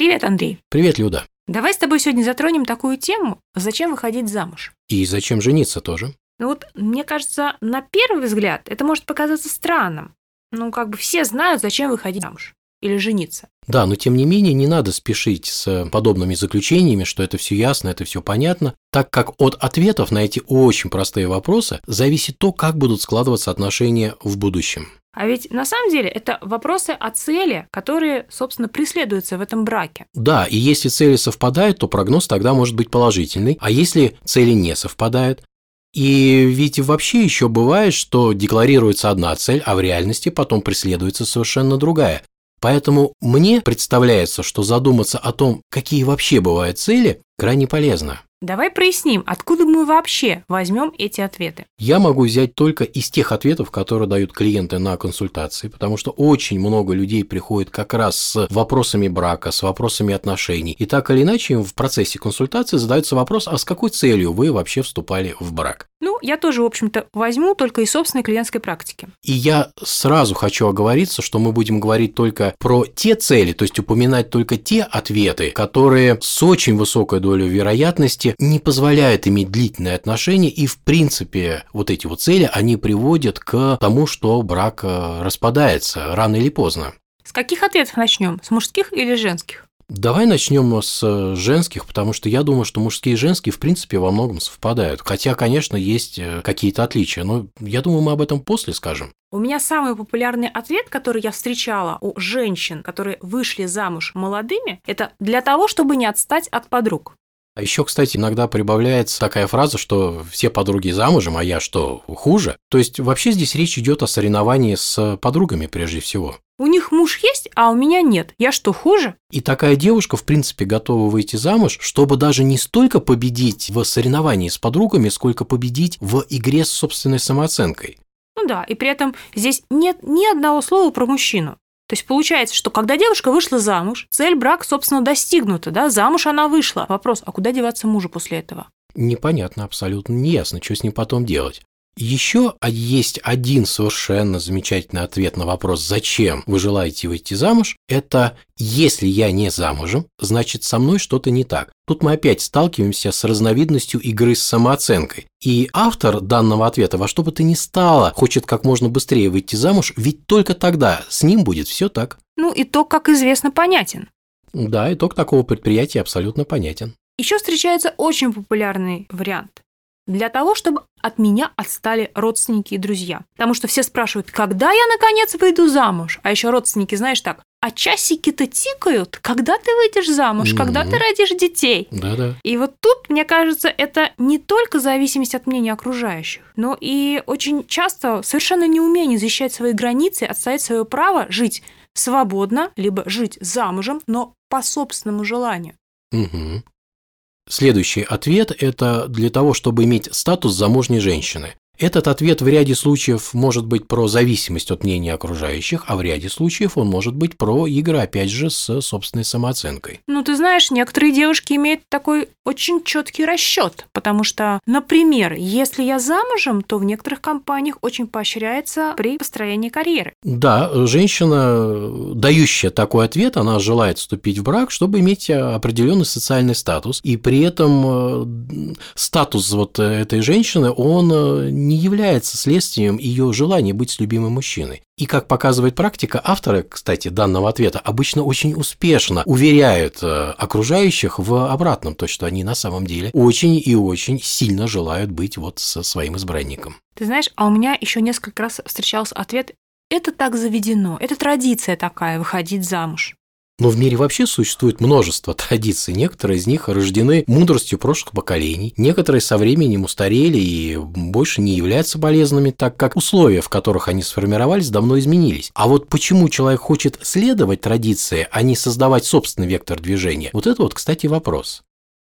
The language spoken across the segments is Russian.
Привет, Андрей. Привет, Люда. Давай с тобой сегодня затронем такую тему, зачем выходить замуж. И зачем жениться тоже. Ну вот, мне кажется, на первый взгляд это может показаться странным. Ну, как бы все знают, зачем выходить замуж или жениться. Да, но тем не менее не надо спешить с подобными заключениями, что это все ясно, это все понятно, так как от ответов на эти очень простые вопросы зависит то, как будут складываться отношения в будущем. А ведь на самом деле это вопросы о цели, которые, собственно, преследуются в этом браке. Да, и если цели совпадают, то прогноз тогда может быть положительный, а если цели не совпадают? И ведь вообще еще бывает, что декларируется одна цель, а в реальности потом преследуется совершенно другая. Поэтому мне представляется, что задуматься о том, какие вообще бывают цели, крайне полезно. Давай проясним, откуда мы вообще возьмем эти ответы. Я могу взять только из тех ответов, которые дают клиенты на консультации, потому что очень много людей приходит как раз с вопросами брака, с вопросами отношений. И так или иначе в процессе консультации задается вопрос, а с какой целью вы вообще вступали в брак? Ну, я тоже, в общем-то, возьму только из собственной клиентской практики. И я сразу хочу оговориться, что мы будем говорить только про те цели, то есть упоминать только те ответы, которые с очень высокой долей вероятности не позволяет иметь длительные отношения, и в принципе вот эти вот цели, они приводят к тому, что брак распадается рано или поздно. С каких ответов начнем? С мужских или женских? Давай начнем с женских, потому что я думаю, что мужские и женские в принципе во многом совпадают. Хотя, конечно, есть какие-то отличия, но я думаю, мы об этом после скажем. У меня самый популярный ответ, который я встречала у женщин, которые вышли замуж молодыми, это для того, чтобы не отстать от подруг. А еще, кстати, иногда прибавляется такая фраза, что все подруги замужем, а я что, хуже? То есть вообще здесь речь идет о соревновании с подругами прежде всего. У них муж есть, а у меня нет. Я что, хуже? И такая девушка, в принципе, готова выйти замуж, чтобы даже не столько победить в соревновании с подругами, сколько победить в игре с собственной самооценкой. Ну да, и при этом здесь нет ни одного слова про мужчину. То есть получается, что когда девушка вышла замуж, цель брака, собственно, достигнута, да, замуж она вышла. Вопрос, а куда деваться мужу после этого? Непонятно, абсолютно неясно, что с ним потом делать. Еще есть один совершенно замечательный ответ на вопрос, зачем вы желаете выйти замуж, это «если я не замужем, значит со мной что-то не так». Тут мы опять сталкиваемся с разновидностью игры с самооценкой. И автор данного ответа во что бы то ни стало хочет как можно быстрее выйти замуж, ведь только тогда с ним будет все так. Ну, итог, как известно, понятен. Да, итог такого предприятия абсолютно понятен. Еще встречается очень популярный вариант. Для того, чтобы от меня отстали родственники и друзья. Потому что все спрашивают, когда я, наконец, выйду замуж? А еще родственники, знаешь, так, а часики-то тикают, когда ты выйдешь замуж, когда ты родишь детей. Да-да. И вот тут, мне кажется, это не только зависимость от мнения окружающих, но и очень часто совершенно неумение защищать свои границы, отстоять свое право жить свободно, либо жить замужем, но по собственному желанию. Угу. Следующий ответ – это для того, чтобы иметь статус замужней женщины. Этот ответ в ряде случаев может быть про зависимость от мнения окружающих, а в ряде случаев он может быть про игры, опять же, с собственной самооценкой. Ну, ты знаешь, некоторые девушки имеют такой очень четкий расчет, потому что, например, если я замужем, то в некоторых компаниях очень поощряется при построении карьеры. Да, женщина, дающая такой ответ, она желает вступить в брак, чтобы иметь определенный социальный статус, и при этом статус вот этой женщины, он не является следствием ее желания быть с любимым мужчиной. И, как показывает практика, авторы, кстати, данного ответа обычно очень успешно уверяют окружающих в обратном, то, что они на самом деле очень и очень сильно желают быть вот со своим избранником. Ты знаешь, а у меня еще несколько раз встречался ответ «это так заведено, это традиция такая, выходить замуж». Но в мире вообще существует множество традиций. Некоторые из них рождены мудростью прошлых поколений, некоторые со временем устарели и больше не являются полезными, так как условия, в которых они сформировались, давно изменились. А вот почему человек хочет следовать традиции, а не создавать собственный вектор движения, вот это вот, кстати, вопрос.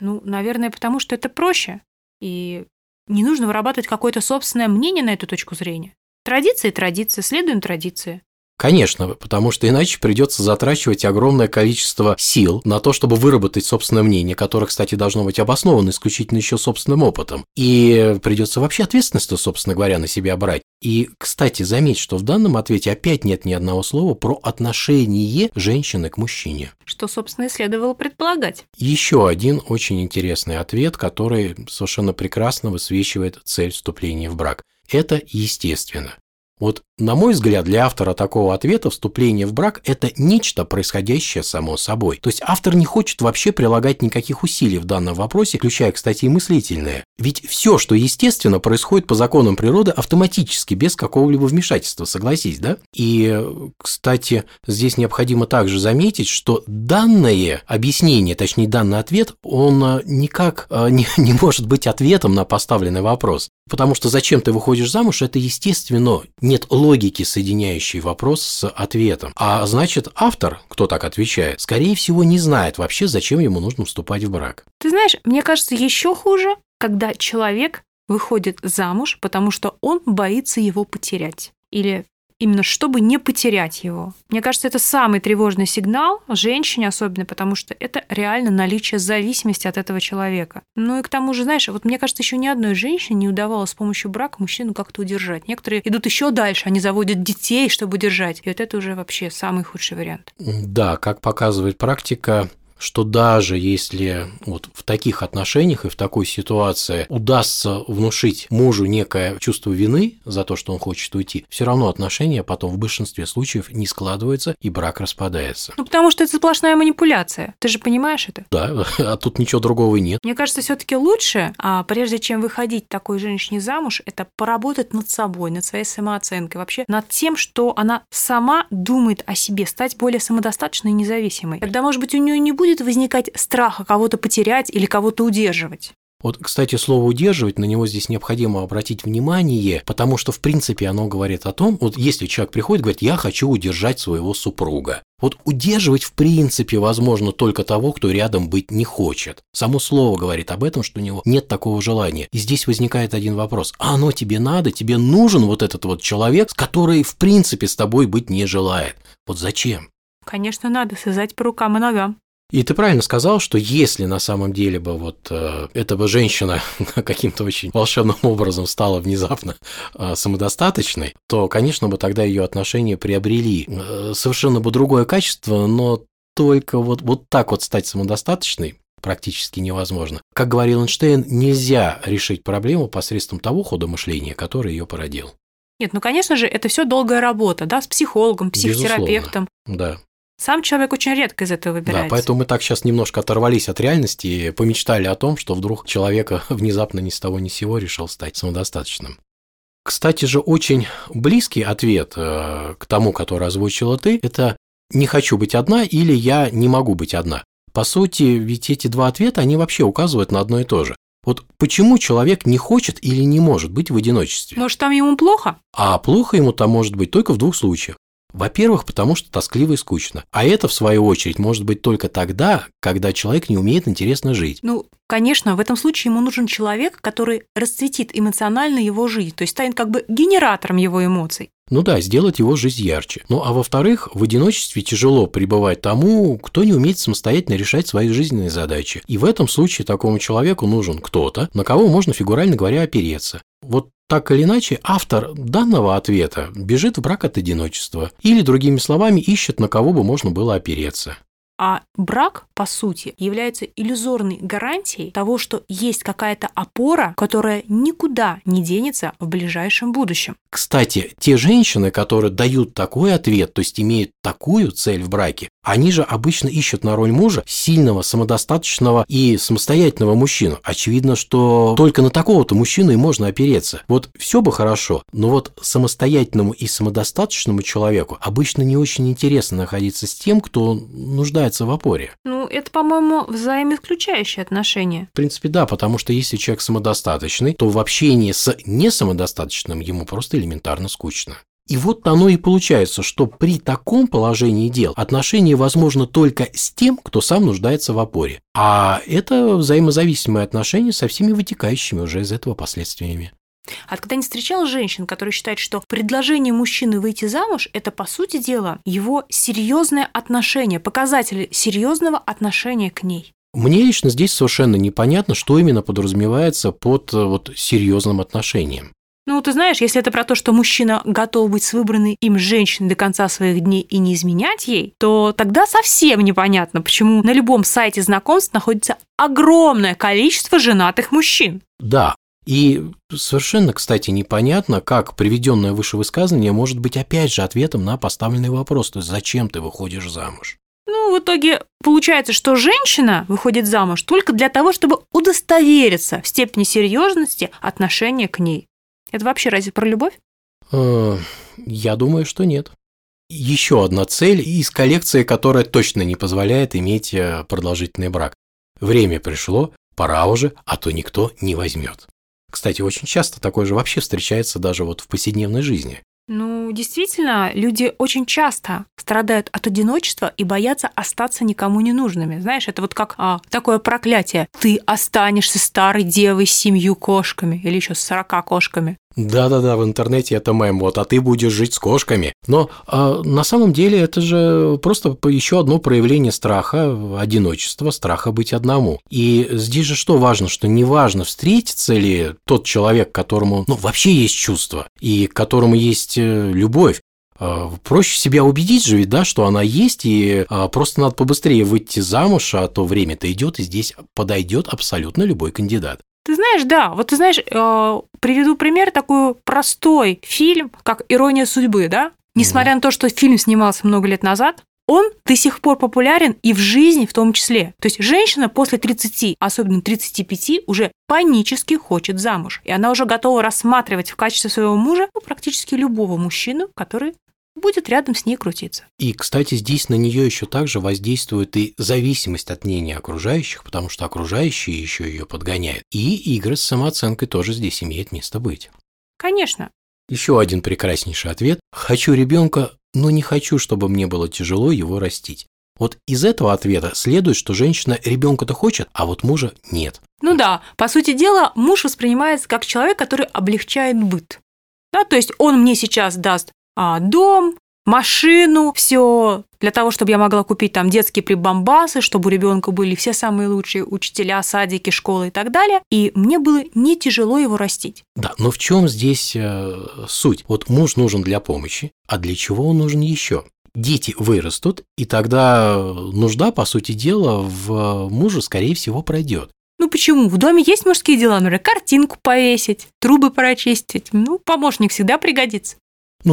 Ну, наверное, потому что это проще, и не нужно вырабатывать какое-то собственное мнение на эту точку зрения. Традиции – традиции, следуем традиции. Конечно, потому что иначе придется затрачивать огромное количество сил на то, чтобы выработать собственное мнение, которое, кстати, должно быть обосновано исключительно еще собственным опытом. И придется вообще ответственность, собственно говоря, на себя брать. И, кстати, заметь, что в данном ответе опять нет ни одного слова про отношение женщины к мужчине. Что, собственно, и следовало предполагать. Еще один очень интересный ответ, который совершенно прекрасно высвечивает цель вступления в брак. Это естественно. Вот, на мой взгляд, для автора такого ответа вступление в брак – это нечто, происходящее само собой. То есть автор не хочет вообще прилагать никаких усилий в данном вопросе, включая, кстати, и мыслительные. Ведь все, что естественно, происходит по законам природы автоматически, без какого-либо вмешательства, согласись, да? И, кстати, здесь необходимо также заметить, что данное объяснение, точнее, данный ответ, он никак не может быть ответом на поставленный вопрос. Потому что зачем ты выходишь замуж – это естественно. Нет логики, соединяющей вопрос с ответом. А значит, автор, кто так отвечает, скорее всего, не знает вообще, зачем ему нужно вступать в брак. Ты знаешь, мне кажется, еще хуже, когда человек выходит замуж, потому что он боится его потерять. Или именно чтобы не потерять его. Мне кажется, это самый тревожный сигнал женщине особенно, потому что это реально наличие зависимости от этого человека. Ну и к тому же, знаешь, вот мне кажется, еще ни одной женщине не удавалось с помощью брака мужчину как-то удержать. Некоторые идут еще дальше, они заводят детей, чтобы удержать. И вот это уже вообще самый худший вариант. Да, как показывает практика, что даже если вот в таких отношениях и в такой ситуации удастся внушить мужу некое чувство вины за то, что он хочет уйти, все равно отношения потом в большинстве случаев не складываются и брак распадается. Ну, потому что это сплошная манипуляция. Ты же понимаешь это? Да, а тут ничего другого нет. Мне кажется, все-таки лучше, прежде чем выходить такой женщине замуж, это поработать над собой, над своей самооценкой, вообще над тем, что она сама думает о себе, стать более самодостаточной и независимой. Тогда, может быть, у нее не будет возникать страха кого-то потерять или кого-то удерживать. Вот, кстати, слово «удерживать», на него здесь необходимо обратить внимание, потому что, в принципе, оно говорит о том, вот если человек приходит и говорит «я хочу удержать своего супруга», вот удерживать, в принципе, возможно только того, кто рядом быть не хочет. Само слово говорит об этом, что у него нет такого желания. И здесь возникает один вопрос. А оно тебе надо? Тебе нужен вот этот вот человек, который, в принципе, с тобой быть не желает? Вот зачем? Конечно, надо связать по рукам и ногам. И ты правильно сказал, что если на самом деле бы вот эта бы женщина каким-то очень волшебным образом стала внезапно самодостаточной, то, конечно, бы тогда ее отношения приобрели совершенно бы другое качество, но только вот так вот стать самодостаточной практически невозможно. Как говорил Эйнштейн, нельзя решить проблему посредством того хода мышления, который ее породил. Нет, ну, конечно же, это все долгая работа, да, с психологом, психотерапевтом. Безусловно, да. Сам человек очень редко из этого выбирается. Да, поэтому мы так сейчас немножко оторвались от реальности и помечтали о том, что вдруг человека внезапно ни с того ни с сего решил стать самодостаточным. Кстати же, очень близкий ответ к тому, который озвучила ты, это «не хочу быть одна» или «я не могу быть одна». По сути, ведь эти два ответа, они вообще указывают на одно и то же. Вот почему человек не хочет или не может быть в одиночестве? Может, там ему плохо? А плохо ему там может быть только в двух случаях. Во-первых, потому что тоскливо и скучно. А это, в свою очередь, может быть только тогда, когда человек не умеет интересно жить. Ну, конечно, в этом случае ему нужен человек, который расцветит эмоционально его жизнь, то есть станет как бы генератором его эмоций. Ну да, сделать его жизнь ярче. Ну а во-вторых, в одиночестве тяжело пребывать тому, кто не умеет самостоятельно решать свои жизненные задачи. И в этом случае такому человеку нужен кто-то, на кого можно, фигурально говоря, опереться. Вот так или иначе, автор данного ответа бежит в брак от одиночества. Или, другими словами, ищет, на кого бы можно было опереться. А брак, по сути, является иллюзорной гарантией того, что есть какая-то опора, которая никуда не денется в ближайшем будущем. Кстати, те женщины, которые дают такой ответ, то есть имеют такую цель в браке, они же обычно ищут на роль мужа сильного, самодостаточного и самостоятельного мужчину. Очевидно, что только на такого-то мужчину и можно опереться. Вот все бы хорошо, но вот самостоятельному и самодостаточному человеку обычно не очень интересно находиться с тем, кто нуждается в опоре. Ну, это, по-моему, взаимоисключающие отношения. В принципе, да, потому что если человек самодостаточный, то в общении с несамодостаточным ему просто элементарно скучно. И вот оно и получается, что при таком положении дел отношения возможны только с тем, кто сам нуждается в опоре. А это взаимозависимые отношения со всеми вытекающими уже из этого последствиями. А когда не встречал женщин, которые считают, что предложение мужчины выйти замуж – это, по сути дела, его серьезное отношение, показатель серьезного отношения к ней. Мне лично здесь совершенно непонятно, что именно подразумевается под серьезным отношением. Ты знаешь, если это про то, что мужчина готов быть с выбранной им женщиной до конца своих дней и не изменять ей, то тогда совсем непонятно, почему на любом сайте знакомств находится огромное количество женатых мужчин. Да. И совершенно, кстати, непонятно, как приведенное выше высказывание может быть опять же ответом на поставленный вопрос, то есть зачем ты выходишь замуж? В итоге получается, что женщина выходит замуж только для того, чтобы удостовериться в степени серьезности отношения к ней. Это вообще разве про любовь? Я думаю, что нет. Еще одна цель из коллекции, которая точно не позволяет иметь продолжительный брак. Время пришло, пора уже, а то никто не возьмет. Кстати, очень часто такое же вообще встречается даже в повседневной жизни. Действительно, люди очень часто страдают от одиночества и боятся остаться никому не нужными. Знаешь, это как такое проклятие. Ты останешься старой девой с 7 кошками или еще с 40 кошками. Да-да-да, в интернете это мем, а ты будешь жить с кошками. Но на самом деле это же просто еще одно проявление страха, одиночества, страха быть одному. И здесь же что важно, что неважно, встретится ли тот человек, которому вообще есть чувства и которому есть любовь. Проще себя убедить же, ведь, да, что она есть, и просто надо побыстрее выйти замуж, а то время-то идет, и здесь подойдет абсолютно любой кандидат. Ты знаешь, да, ты знаешь, приведу пример, такой простой фильм, как «Ирония судьбы», да? Несмотря на то, что фильм снимался много лет назад, он до сих пор популярен и в жизни в том числе. То есть женщина после 30, особенно 35, уже панически хочет замуж. И она уже готова рассматривать в качестве своего мужа практически любого мужчину, который будет рядом с ней крутиться. И, кстати, здесь на нее еще также воздействует и зависимость от мнения окружающих, потому что окружающие еще ее подгоняют. И игры с самооценкой тоже здесь имеют место быть. Конечно. Еще один прекраснейший ответ. Хочу ребенка, но не хочу, чтобы мне было тяжело его растить. Из этого ответа следует, что женщина ребенка-то хочет, а мужа нет. Да, по сути дела, муж воспринимается как человек, который облегчает быт. Да, то есть он мне сейчас даст дом, машину, все для того, чтобы я могла купить там детские прибамбасы, чтобы у ребенка были все самые лучшие учителя, садики, школы и так далее. И мне было не тяжело его растить. Да, но в чем здесь суть? Муж нужен для помощи, а для чего он нужен еще? Дети вырастут, и тогда нужда, по сути дела, в муже, скорее всего, пройдет. Почему? В доме есть мужские дела, например, картинку повесить, трубы прочистить. Помощник всегда пригодится.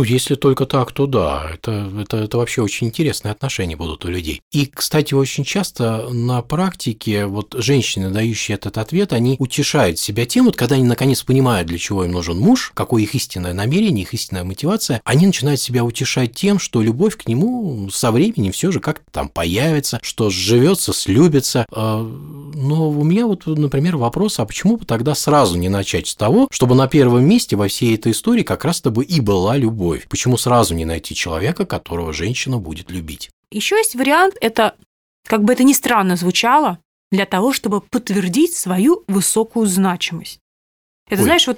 Если только так, то да, это вообще очень интересные отношения будут у людей. И, кстати, очень часто на практике женщины, дающие этот ответ, они утешают себя тем, когда они наконец понимают, для чего им нужен муж, какое их истинное намерение, их истинная мотивация, они начинают себя утешать тем, что любовь к нему со временем все же как-то там появится, что сживется, слюбится. Но у меня например, вопрос, а почему бы тогда сразу не начать с того, чтобы на первом месте во всей этой истории как раз-то бы и была любовь? Почему сразу не найти человека, которого женщина будет любить? Еще есть вариант, это, как бы это ни странно звучало, для того, чтобы подтвердить свою высокую значимость. Это, знаешь, да.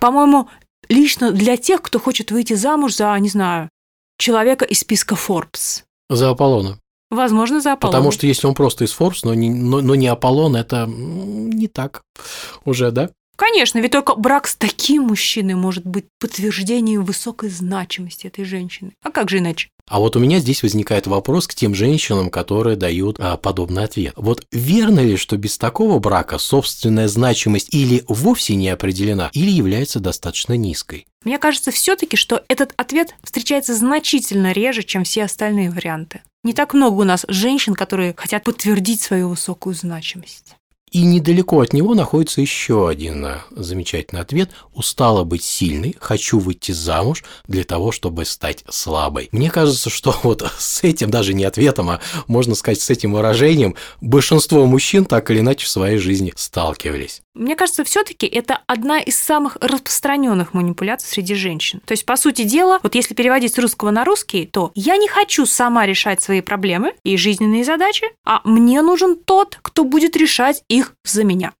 По-моему, лично для тех, кто хочет выйти замуж за, не знаю, человека из списка Forbes. За Аполлона. Возможно, за Аполлон. Потому что если он просто из Forbes, но не Аполлон, это не так уже, да? Конечно, ведь только брак с таким мужчиной может быть подтверждением высокой значимости этой женщины. А как же иначе? А у меня здесь возникает вопрос к тем женщинам, которые дают подобный ответ. Верно ли, что без такого брака собственная значимость или вовсе не определена, или является достаточно низкой? Мне кажется все-таки, что этот ответ встречается значительно реже, чем все остальные варианты. Не так много у нас женщин, которые хотят подтвердить свою высокую значимость. И недалеко от него находится еще один замечательный ответ. Устала быть сильной, хочу выйти замуж для того, чтобы стать слабой. Мне кажется, что с этим, даже не ответом, а можно сказать, с этим выражением большинство мужчин так или иначе в своей жизни сталкивались. Мне кажется, все-таки это одна из самых распространенных манипуляций среди женщин. То есть, по сути дела, если переводить с русского на русский, то я не хочу сама решать свои проблемы и жизненные задачи, а мне нужен тот, кто будет решать их за меня.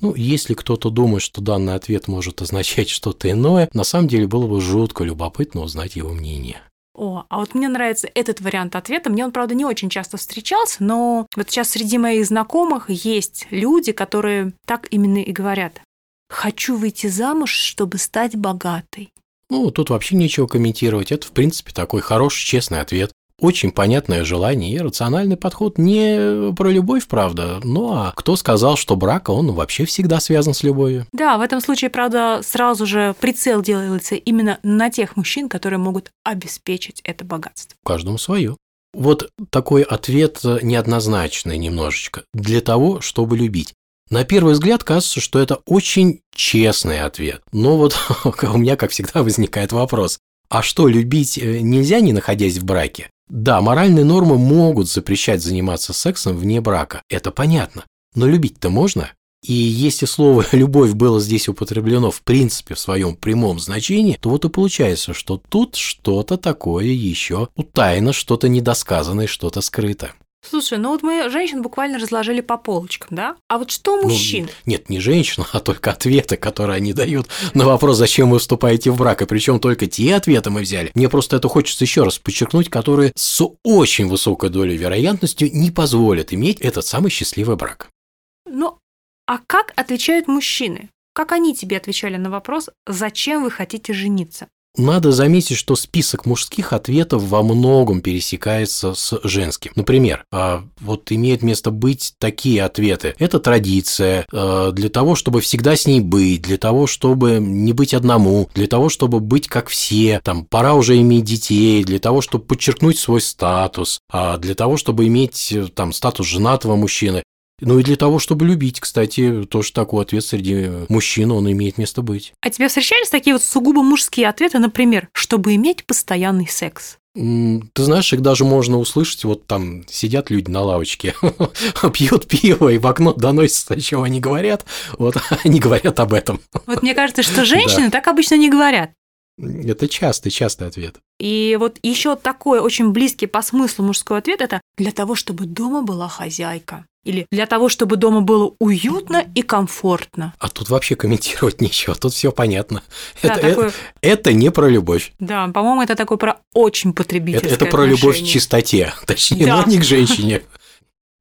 Ну, если кто-то думает, что данный ответ может означать что-то иное, на самом деле было бы жутко любопытно узнать его мнение. О, а вот мне нравится этот вариант ответа. Мне он, правда, не очень часто встречался, но вот сейчас среди моих знакомых есть люди, которые так именно и говорят. «Хочу выйти замуж, чтобы стать богатой». Ну, тут вообще нечего комментировать. Это, в принципе, такой хороший, честный ответ. Очень понятное желание и рациональный подход. Не про любовь, правда. Ну, а кто сказал, что брак, он вообще всегда связан с любовью? Да, в этом случае, правда, сразу же прицел делается именно на тех мужчин, которые могут обеспечить это богатство. Каждому свое. Вот такой ответ неоднозначный немножечко. Для того, чтобы любить. На первый взгляд кажется, что это очень честный ответ. Но вот у меня, как всегда, возникает вопрос. А что, любить нельзя, не находясь в браке? Да, моральные нормы могут запрещать заниматься сексом вне брака, это понятно. Но любить-то можно? И если слово «любовь» было здесь употреблено в принципе в своем прямом значении, то вот и получается, что тут что-то такое еще утаено, что-то недосказанное, что-то скрыто. Слушай, ну вот мы женщин буквально разложили по полочкам, да? А вот что мужчин? Ну, нет, не женщин, а только ответы, которые они дают на вопрос, зачем вы вступаете в брак, и причем только те ответы мы взяли. Мне просто это хочется еще раз подчеркнуть, которые с очень высокой долей вероятностью не позволят иметь этот самый счастливый брак. Ну, а как отвечают мужчины? Как они тебе отвечали на вопрос, зачем вы хотите жениться? Надо заметить, что список мужских ответов во многом пересекается с женским. Например, вот имеют место быть такие ответы. Это традиция, для того, чтобы всегда с ней быть, для того, чтобы не быть одному, для того, чтобы быть как все, там, пора уже иметь детей, для того, чтобы подчеркнуть свой статус, для того, чтобы иметь там, статус женатого мужчины. Ну и для того, чтобы любить, кстати, тоже такой ответ среди мужчин, он имеет место быть. А тебе встречались такие вот сугубо мужские ответы, например, чтобы иметь постоянный секс? Ты знаешь, их даже можно услышать, вот там сидят люди на лавочке, пьют пиво, и в окно доносится, о чём они говорят, вот они говорят об этом. Вот мне кажется, что женщины так обычно не говорят. Это частый ответ. И вот еще такой очень близкий по смыслу мужской ответ – это «для того, чтобы дома была хозяйка». Или для того, чтобы дома было уютно и комфортно. А тут вообще комментировать нечего, тут все понятно. Да, это не про любовь. Да, по-моему, это такое про очень потребительское отношение. Это про любовь к чистоте, точнее, да. Но не к женщине.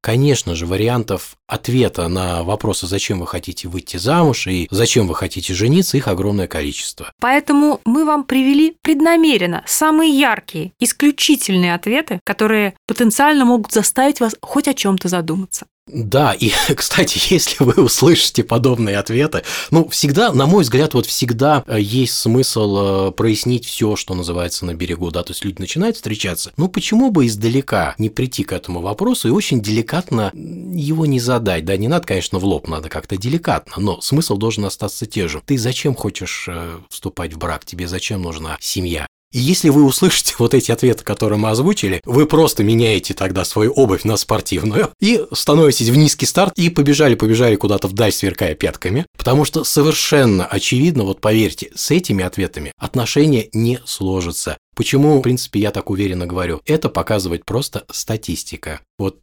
Конечно же, вариантов ответа на вопросы, зачем вы хотите выйти замуж и зачем вы хотите жениться, их огромное количество. Поэтому мы вам привели преднамеренно самые яркие, исключительные ответы, которые потенциально могут заставить вас хоть о чем-то задуматься. Да, и, кстати, если вы услышите подобные ответы, ну, всегда, на мой взгляд, вот всегда есть смысл прояснить все, что называется, на берегу, да, то есть люди начинают встречаться, ну, почему бы издалека не прийти к этому вопросу и очень деликатно его не задать, да, не надо, конечно, в лоб, надо как-то деликатно, но смысл должен остаться тем же. Ты зачем хочешь вступать в брак, тебе зачем нужна семья? И если вы услышите вот эти ответы, которые мы озвучили, вы просто меняете тогда свою обувь на спортивную и становитесь в низкий старт и побежали куда-то вдаль, сверкая пятками, потому что совершенно очевидно, вот поверьте, с этими ответами отношения не сложатся. Почему, в принципе, я так уверенно говорю? Это показывает просто статистика. Вот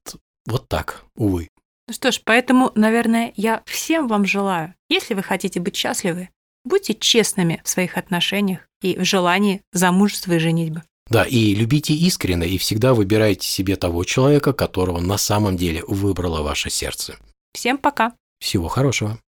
так, увы. Ну что ж, поэтому, наверное, я всем вам желаю, если вы хотите быть счастливы, будьте честными в своих отношениях и в желании замужества и женитьбы. Да, и любите искренне, и всегда выбирайте себе того человека, которого на самом деле выбрало ваше сердце. Всем пока. Всего хорошего.